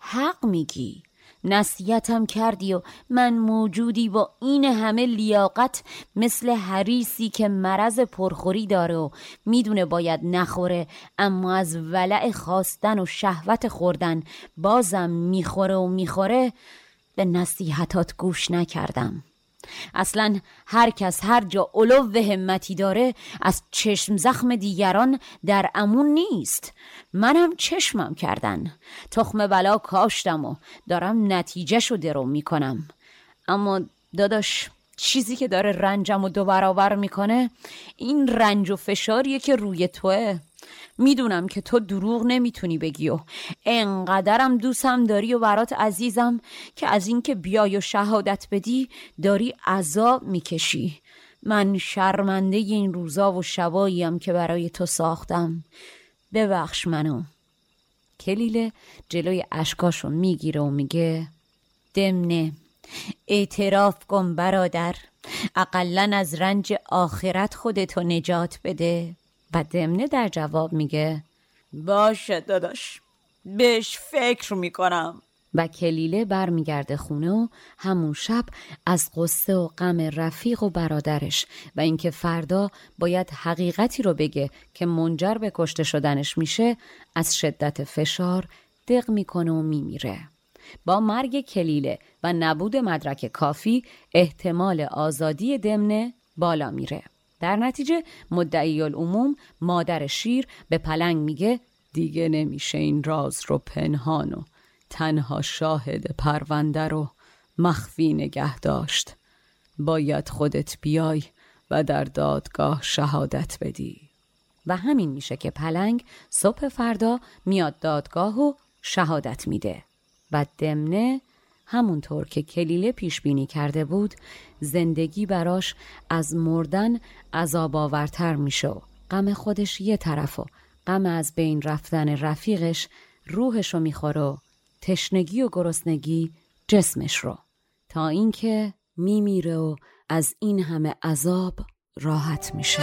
حق میگی، نصیحتم کردی و من موجودی با این همه لیاقت مثل حریسی که مرض پرخوری داره و میدونه باید نخوره اما از ولع خواستن و شهوت خوردن بازم میخوره. به نصیحتات گوش نکردم. اصلا هر کس هر جا علو و همتی داره از چشم زخم دیگران در امون نیست. منم چشمم کردن، تخم بلا کاشتم و دارم نتیجهشو درو میکنم. اما داداش، چیزی که داره رنجم و دو برابر میکنه این رنج و فشاریه که روی توه. میدونم که تو دروغ نمیتونی بگی و انقدرم دوستم داری و برات عزیزم که از این که بیای و شهادت بدی داری عذاب میکشی. من شرمنده این روزا و شباییم که برای تو ساختم، ببخش منو. کلیله جلوی اشکاشو میگیره و میگه دمنه، اعتراف کن برادر، اقلن از رنج آخرت خودتو نجات بده. و دمنه در جواب میگه باشه داداش، بهش فکر میکنم. و کلیله برمیگرده خونه و همون شب از قصه و غم رفیق و برادرش و اینکه فردا باید حقیقتی رو بگه که منجر به کشته شدنش میشه از شدت فشار دق میکنه و میمیره. با مرگ کلیله و نبود مدرک کافی احتمال آزادی دمنه بالا میره. در نتیجه مدعی العموم مادر شیر به پلنگ میگه دیگه نمیشه این راز رو پنهان و تنها شاهد پرونده رو مخفی نگه داشت. باید خودت بیای و در دادگاه شهادت بدی. و همین میشه که پلنگ صبح فردا میاد دادگاه و شهادت میده و دمنه همونطور که کلیله پیش بینی کرده بود زندگی براش از مردن عذاب آورتر میشه و غم خودش یه طرف و غم از بین رفتن رفیقش روحش رو میخوره و تشنگی و گرسنگی جسمش رو، تا اینکه میمیره و از این همه عذاب راحت میشه.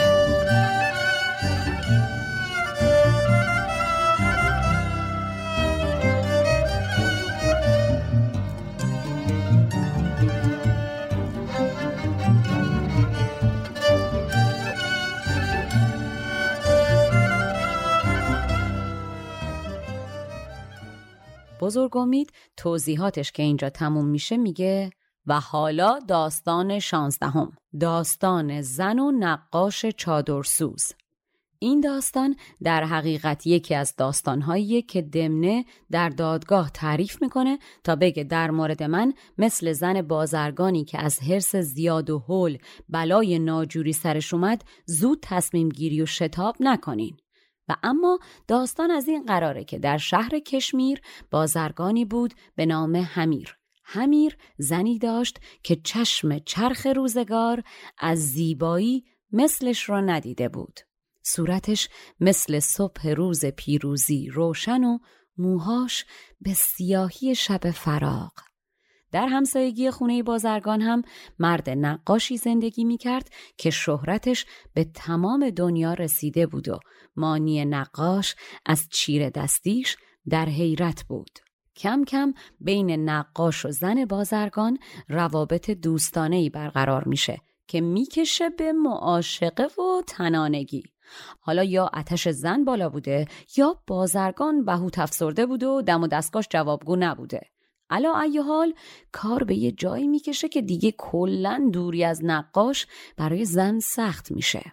بزرگ امید توضیحاتش که اینجا تموم میشه میگه و حالا داستان 16، داستان زن و نقاش چادرسوز. این داستان در حقیقت یکی از داستانهاییه که دمنه در دادگاه تعریف میکنه تا بگه در مورد من مثل زن بازرگانی که از حرص زیاد و هول بلای ناجوری سرش اومد زود تصمیم گیری و شتاب نکنین. و اما داستان از این قراره که در شهر کشمیر بازرگانی بود به نام حمیر. حمیر زنی داشت که چشم چرخ روزگار از زیبایی مثلش را ندیده بود. صورتش مثل صبح روز پیروزی روشن و موهاش به سیاهی شب فراق. در همسایگی خونه بازرگان هم مرد نقاشی زندگی می کرد که شهرتش به تمام دنیا رسیده بود و مانی نقاش از چیره دستیش در حیرت بود. کم کم بین نقاش و زن بازرگان روابط دوستانه‌ای برقرار میشه که میکشه به معاشقه و تنانگی. حالا یا آتش زن بالا بوده یا بازرگان بهوت افسرده بوده و دم و دستگاش جوابگو نبوده. علا ای حال کار به یه جایی میکشه که دیگه کلاً دوری از نقاش برای زن سخت میشه.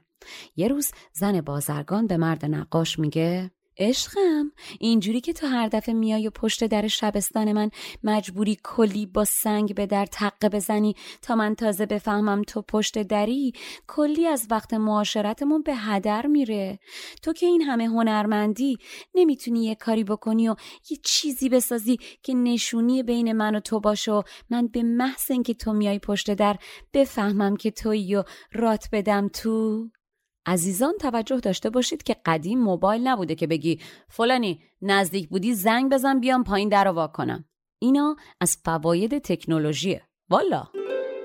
یه روز زن بازرگان به مرد نقاش میگه عشقم، اینجوری که تو هر دفعه میای و پشت در شبستان من مجبوری کلی با سنگ به در تقه بزنی تا من تازه بفهمم تو پشت دری، کلی از وقت معاشرتمون به هدر میره. تو که این همه هنرمندی نمیتونی یه کاری بکنی و یه چیزی بسازی که نشونی بین من و تو باشه و من به محض اینکه تو میای پشت در بفهمم که تویی و رات بدم تو؟ عزیزان توجه داشته باشید که قدیم موبایل نبوده که بگی فلانی نزدیک بودی زنگ بزن بیام پایین در رو وا کنم. اینا از فواید تکنولوژیه والا.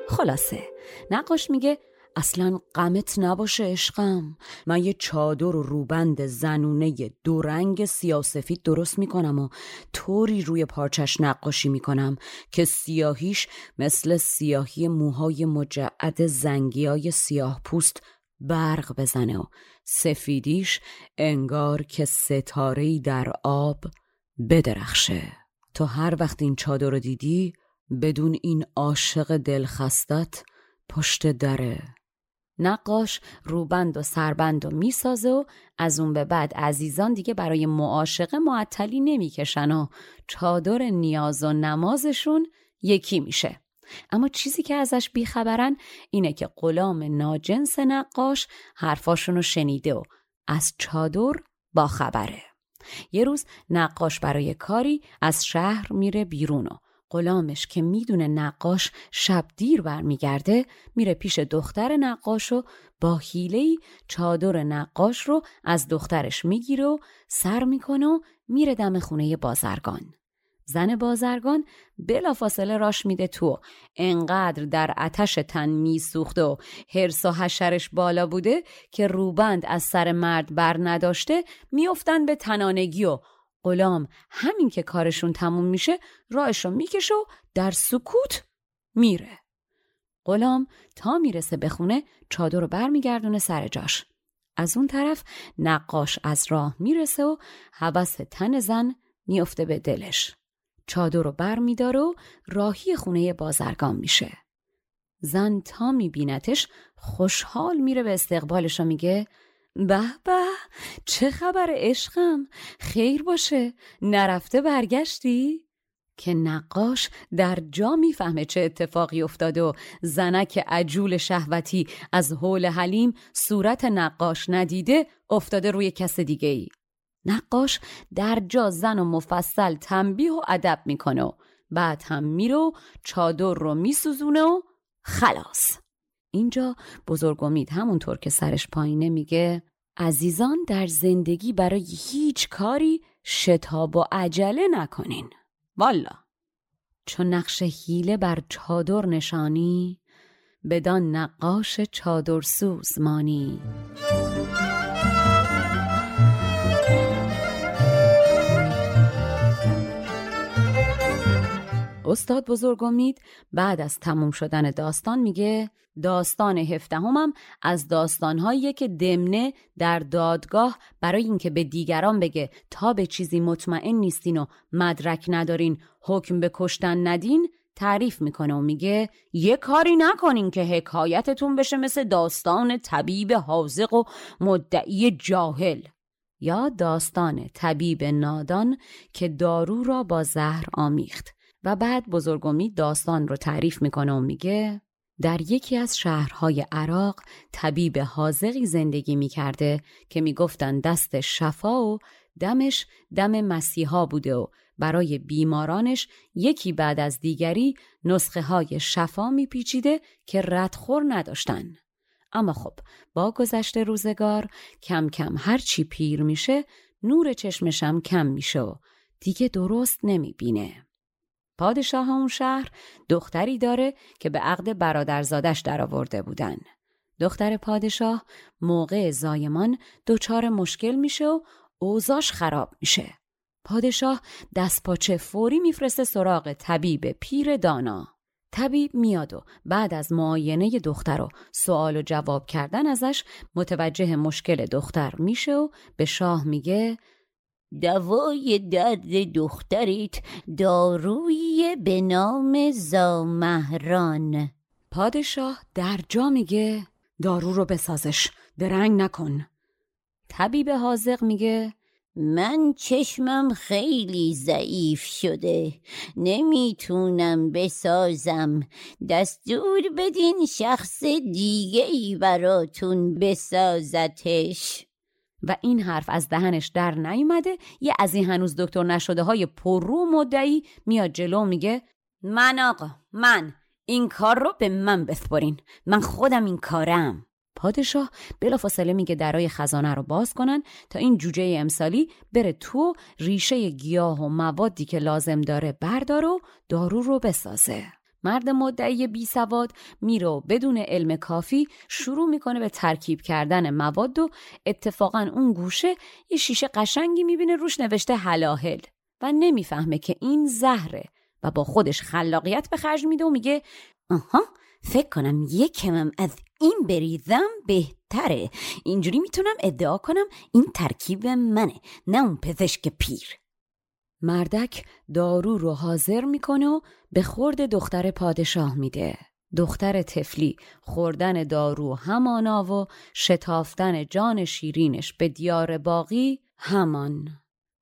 خلاصه نقاش میگه اصلا غمت نباشه عشقم، من یه چادر و روبند زنونه دو رنگ سیاه‌سفید درست میکنم و طوری روی پارچش نقاشی میکنم که سیاهیش مثل سیاهی موهای مجعد زنگیای سیاه پوست برق بزنه و سفیدیش انگار که ستاره‌ای در آب بدرخشه. تو هر وقت این چادر رو دیدی بدون این عاشق دلخستت پشت دره. نقاش روبند و سربند رو میسازه و از اون به بعد عزیزان دیگه برای معاشقه معطلی نمیکشن و چادر نیاز و نمازشون یکی میشه. اما چیزی که ازش بیخبرن اینه که غلام ناجنس نقاش حرفاشونو شنیده و از چادر با خبره. یه روز نقاش برای کاری از شهر میره بیرون و غلامش که میدونه نقاش شب دیر برمیگرده میره پیش دختر نقاش و با حیله‌ای چادر نقاش رو از دخترش میگیره و سر میکنه و میره دم خونه بازرگان. زن بازرگان بلافاصله راش میده تو، انقدر در آتش تن میسوخته و حرص و حشرش بالا بوده که روبند از سر مرد بر نداشته میافتن به تنانگی و غلام همین که کارشون تموم میشه راهشو میکشه و در سکوت میره. غلام تا میرسه به خونه چادر رو برمیگردونه سر جاش. از اون طرف نقاش از راه میرسه و هوس تن زن میافته به دلش. چادر رو بر میداره و راهی خونه بازرگان میشه. زن تا میبینتش خوشحال میره به استقبالش و میگه به به چه خبر عشقم، خیر باشه، نرفته برگشتی؟ که نقاش در جا میفهمه چه اتفاقی افتاده و زنک عجول شهوتی از هول حلیم صورت نقاش ندیده افتاده روی کس دیگه ای. نقاش در جا زن و مفصل تنبیه و ادب میکنه و بعد هم میره و چادر رو میسوزونه و خلاص. اینجا بزرگ امید همونطور که سرش پایینه میگه عزیزان در زندگی برای هیچ کاری شتاب و عجله نکنین. والا چون نقش حیله بر چادر نشانی، بدان نقاش چادر سوز مانی. استاد بزرگ امید بعد از تموم شدن داستان میگه داستان 17ام از داستانهاییه که دمنه در دادگاه برای اینکه به دیگران بگه تا به چیزی مطمئن نیستین و مدرک ندارین حکم به کشتن ندین تعریف میکنه و میگه یه کاری نکنین که حکایتتون بشه مثل داستان طبیب حاذق و مدعی جاهل، یا داستان طبیب نادان که دارو را با زهر آمیخت. و بعد بزرگمی داستان رو تعریف میکنه و میگه در یکی از شهرهای عراق طبیب حاذقی زندگی میکرده که میگفتن دست شفا و دمش دم مسیحا بوده و برای بیمارانش یکی بعد از دیگری نسخه های شفا میپیچیده که ردخور نداشتن. اما خب با گذشت روزگار کم کم هرچی پیر میشه نور چشمشم کم میشه و دیگه درست نمیبینه. پادشاه اون شهر دختری داره که به عقد برادرزادش درآورده بودن. دختر پادشاه موقع زایمان دچار مشکل میشه و اوضاعش خراب میشه. پادشاه دست پاچه فوری میفرسته سراغ طبیب پیر دانا. طبیب میاد و بعد از معاینه دختر و سوال و جواب کردن ازش متوجه مشکل دختر میشه و به شاه میگه دوای درد دختریت دارویی به نام زامهران. پادشاه در جا میگه دارو رو بسازش، درنگ نکن. طبیب حاذق میگه من چشمم خیلی ضعیف شده، نمیتونم بسازم، دستور بدین شخص دیگه‌ای براتون بسازتش. و این حرف از دهنش در نیومده یه از این هنوز دکتر نشده های پررو مدعی میاد جلو میگه من آقا، من این کار رو به من بسپارین، من خودم این کارم. پادشاه بلافاصله میگه درای خزانه رو باز کنن تا این جوجه امسالی بره تو، ریشه گیاه و موادی که لازم داره بردار و دارو رو بسازه. مرد مدعی بی سواد میره و بدون علم کافی شروع میکنه به ترکیب کردن مواد و اتفاقا اون گوشه یه شیشه قشنگی میبینه روش نوشته هلاهل و نمیفهمه که این زهره و با خودش خلاقیت به خرج میده و میگه آها فکر کنم یکمم از این بریزم بهتره، اینجوری میتونم ادعا کنم این ترکیب منه نه اون پزشک پیر. مردک دارو رو حاضر میکنه و به خورد دختر پادشاه میده. دختر طفلی خوردن دارو همانا و شتافتن جان شیرینش به دیار باقی همان.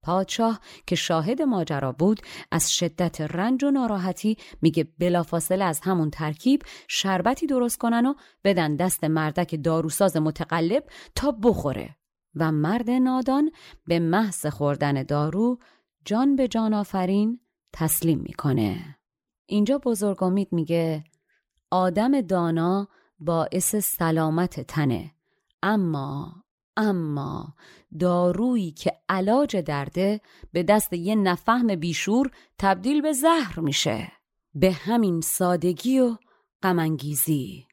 پادشاه که شاهد ماجرا بود از شدت رنج و ناراحتی میگه بلافاصله از همون ترکیب شربتی درست کنن و بدن دست مردک داروساز متقلب تا بخوره و مرد نادان به محض خوردن دارو جان به جان آفرین تسلیم میکنه. اینجا بزرگ امید میگه آدم دانا باعث سلامت تنه، اما دارویی که علاج درده به دست یه نفهم بیشور تبدیل به زهر میشه. به همین سادگی و غم انگیزی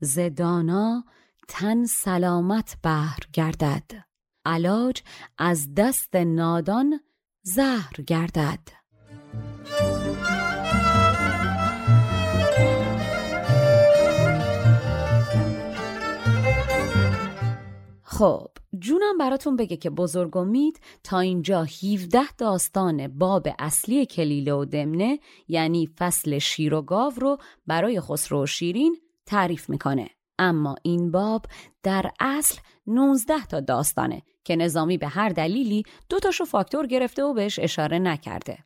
ز دانا تن سلامت بهر گردد، علاج از دست نادان زهر گردد. خب جونم براتون بگه که بزرگ امید تا اینجا 17 داستان باب اصلی کلیل و دمنه یعنی فصل شیر و گاو رو برای خسرو و شیرین تعریف میکنه. اما این باب در اصل 19 تا داستانه که نظامی به هر دلیلی دوتاشو فاکتور گرفته و بهش اشاره نکرده.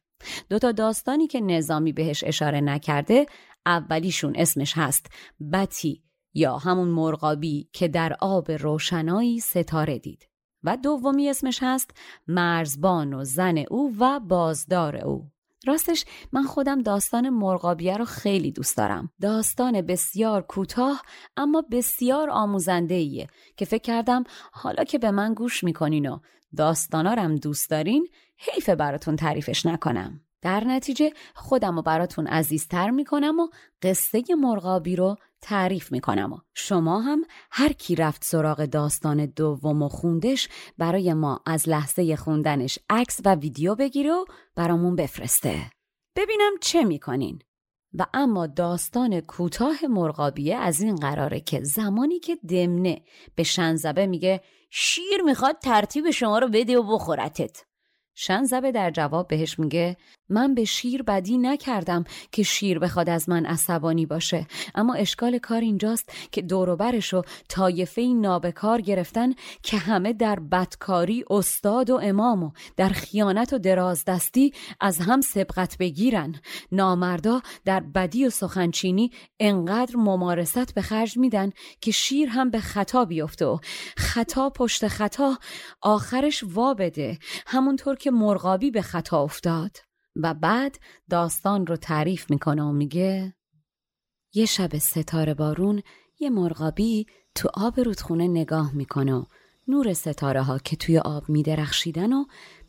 دوتا داستانی که نظامی بهش اشاره نکرده، اولیشون اسمش هست بتی یا همون مرغابی که در آب روشنایی ستاره دید و دومی اسمش هست مرزبان و زن او و بازدار او. راستش من خودم داستان مرغابیه رو خیلی دوست دارم. داستان بسیار کوتاه اما بسیار آموزنده‌ایه که فکر کردم حالا که به من گوش میکنین و داستانارم دوست دارین، حیفه براتون تعریفش نکنم. در نتیجه خودم رو براتون عزیزتر میکنم و قصه مرغابی رو تعریف میکنم و شما هم هر کی رفت سراغ داستان دوم و خوندش، برای ما از لحظه خوندنش عکس و ویدیو بگیره و برامون بفرسته ببینم چه میکنین. و اما داستان کوتاه مرغابیه از این قراره که زمانی که دمنه به شنزبه میگه شیر میخواد ترتیب شما رو بده و بخورتت، شنزبه در جواب بهش میگه من به شیر بدی نکردم که شیر بخواد از من عصبانی باشه، اما اشکال کار اینجاست که دوروبرش و طایفه‌ای نابکار گرفتن که همه در بدکاری استاد و امام و در خیانت و درازدستی از هم سبقت بگیرن. نامردا در بدی و سخنچینی انقدر ممارست به خرج میدن که شیر هم به خطا بیفته و خطا پشت خطا آخرش وا بده، همونطور که مرغابی به خطا افتاد. و بعد داستان رو تعریف میکنه و میگه یه شب ستاره بارون یه مرغابی تو آب رودخونه نگاه میکنه و نور ستاره ها که توی آب میدرخشیدن و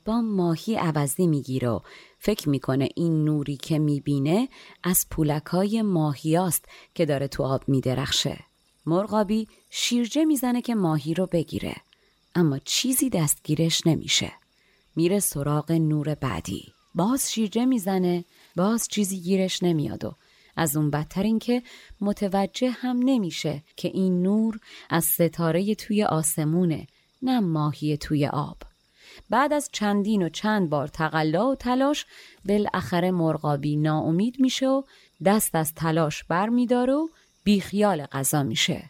با ماهی عوضی میگیره و فکر میکنه این نوری که میبینه از پولکای ماهی هاست که داره تو آب میدرخشه. مرغابی شیرجه میزنه که ماهی رو بگیره اما چیزی دستگیرش نمیشه. میره سراغ نور بعدی، باز شیرجه میزنه، باز چیزی گیرش نمیاد و از اون بدتر این که متوجه هم نمیشه که این نور از ستاره توی آسمونه، نه ماهی توی آب. بعد از چندین و چند بار تقلا و تلاش بالاخره مرغابی ناامید میشه و دست از تلاش بر میداره و بیخیال غذا میشه.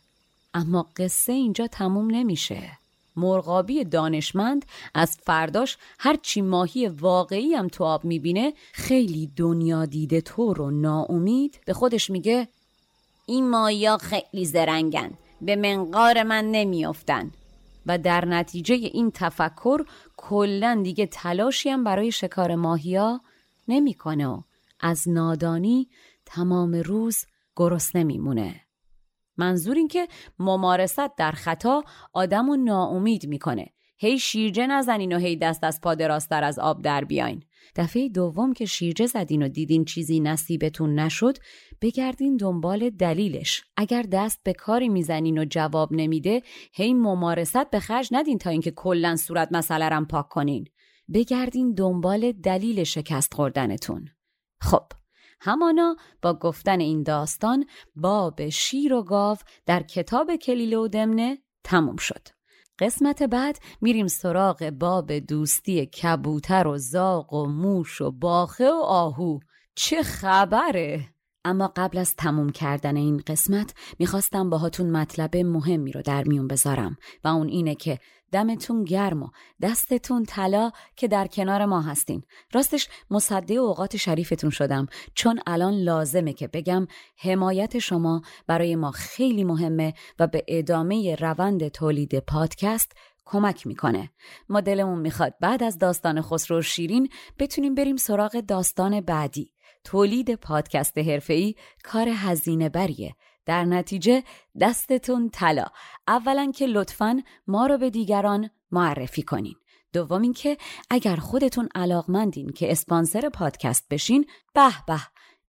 اما قصه اینجا تموم نمیشه. مرغابی دانشمند از فرداش هرچی ماهی واقعی هم تو آب میبینه خیلی دنیا دیده طور و ناامید به خودش میگه این ماهیا خیلی زرنگن، به منقار من نمیافتن. و در نتیجه این تفکر کلن دیگه تلاشی هم برای شکار ماهیا نمیکنه و از نادانی تمام روز گرسنه میمونه. منظور این که ممارست در خطا آدمو ناامید میکنه. هی شیرجه نزنین و هی دست از پا دراستر از آب در بیاین. دفعه دوم که شیرجه زدین و دیدین چیزی نصیبتون نشد، بگردین دنبال دلیلش. اگر دست به کاری میزنین و جواب نمیده، هی ممارست به خرج ندین تا اینکه کلا صورت مسئله رم پاک کنین. بگردین دنبال دلیل شکست خوردنتون. خب همانا با گفتن این داستان باب شیر و گاو در کتاب کلیل و دمنه تموم شد. قسمت بعد میریم سراغ باب دوستی کبوتر و زاغ و موش و باخه و آهو. چه خبره؟ اما قبل از تموم کردن این قسمت میخواستم باهاتون مطلب مهمی رو در میون بذارم و اون اینه که دمتون گرم و دستتون طلا که در کنار ما هستین. راستش مصدق اوقات شریفتون شدم، چون الان لازمه که بگم حمایت شما برای ما خیلی مهمه و به ادامه روند تولید پادکست کمک میکنه. ما دلمون میخواد بعد از داستان خسرو شیرین بتونیم بریم سراغ داستان بعدی. تولید پادکست حرفه‌ای کار هزینه بریه، در نتیجه دستتون طلا. اولا که لطفاً ما رو به دیگران معرفی کنین. دوم این که اگر خودتون علاقمندین که اسپانسر پادکست بشین، به به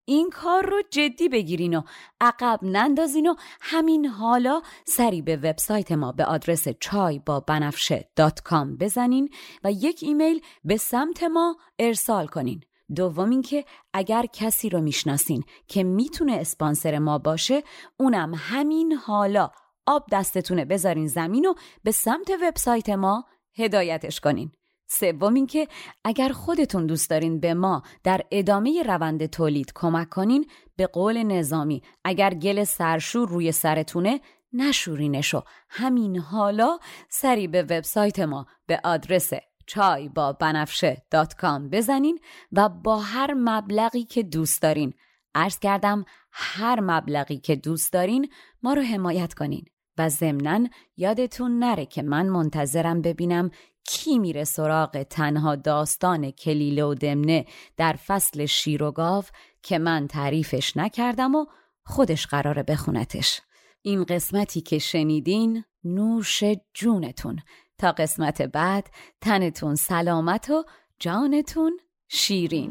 این کار رو جدی بگیرین و عقب نندازین و همین حالا سری به وبسایت ما به آدرس chaibabanafshe.com بزنین و یک ایمیل به سمت ما ارسال کنین. دوم این که اگر کسی رو میشناسین که میتونه اسپانسر ما باشه، اونم همین حالا آب دستتونه بذارین زمین و به سمت وبسایت ما هدایتش کنین. سوم این که اگر خودتون دوست دارین به ما در ادامه روند تولید کمک کنین، به قول نظامی اگر گل سرشور روی سرتونه، نشورینشو همین حالا سری به وبسایت ما به آدرس چای با بنفشه .com بزنین و با هر مبلغی که دوست دارین، عرض کردم هر مبلغی که دوست دارین، ما رو حمایت کنین. و ضمناً یادتون نره که من منتظرم ببینم کی میره سراغ تنها داستان کلیل و دمنه در فصل شیر و گاو که من تعریفش نکردم و خودش قراره بخونتش. این قسمتی که شنیدین نوش جونتون. تا قسمت بعد تنتون سلامت و جانتون شیرین.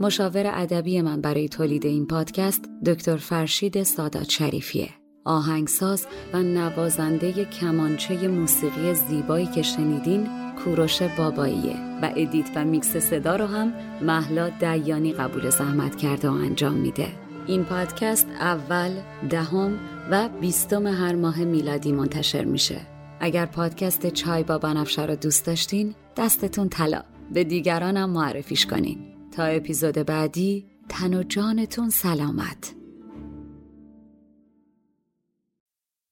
مشاور ادبی من برای تولید این پادکست دکتر فرشید سادا چریفیه. آهنگساز و نوازنده کمانچه موسیقی زیبایی که شنیدین کوروش باباییه و ادیت و میکس صدا رو هم مهلا دیانی قبول زحمت کرده و انجام میده. این پادکست اول، دهم و 20 هر ماه میلادی منتشر میشه. اگر پادکست چای با بنفشه رو دوست داشتین، دستتون طلا، به دیگرانم معرفیش کنین. تا اپیزود بعدی، تن و جانتون سلامت.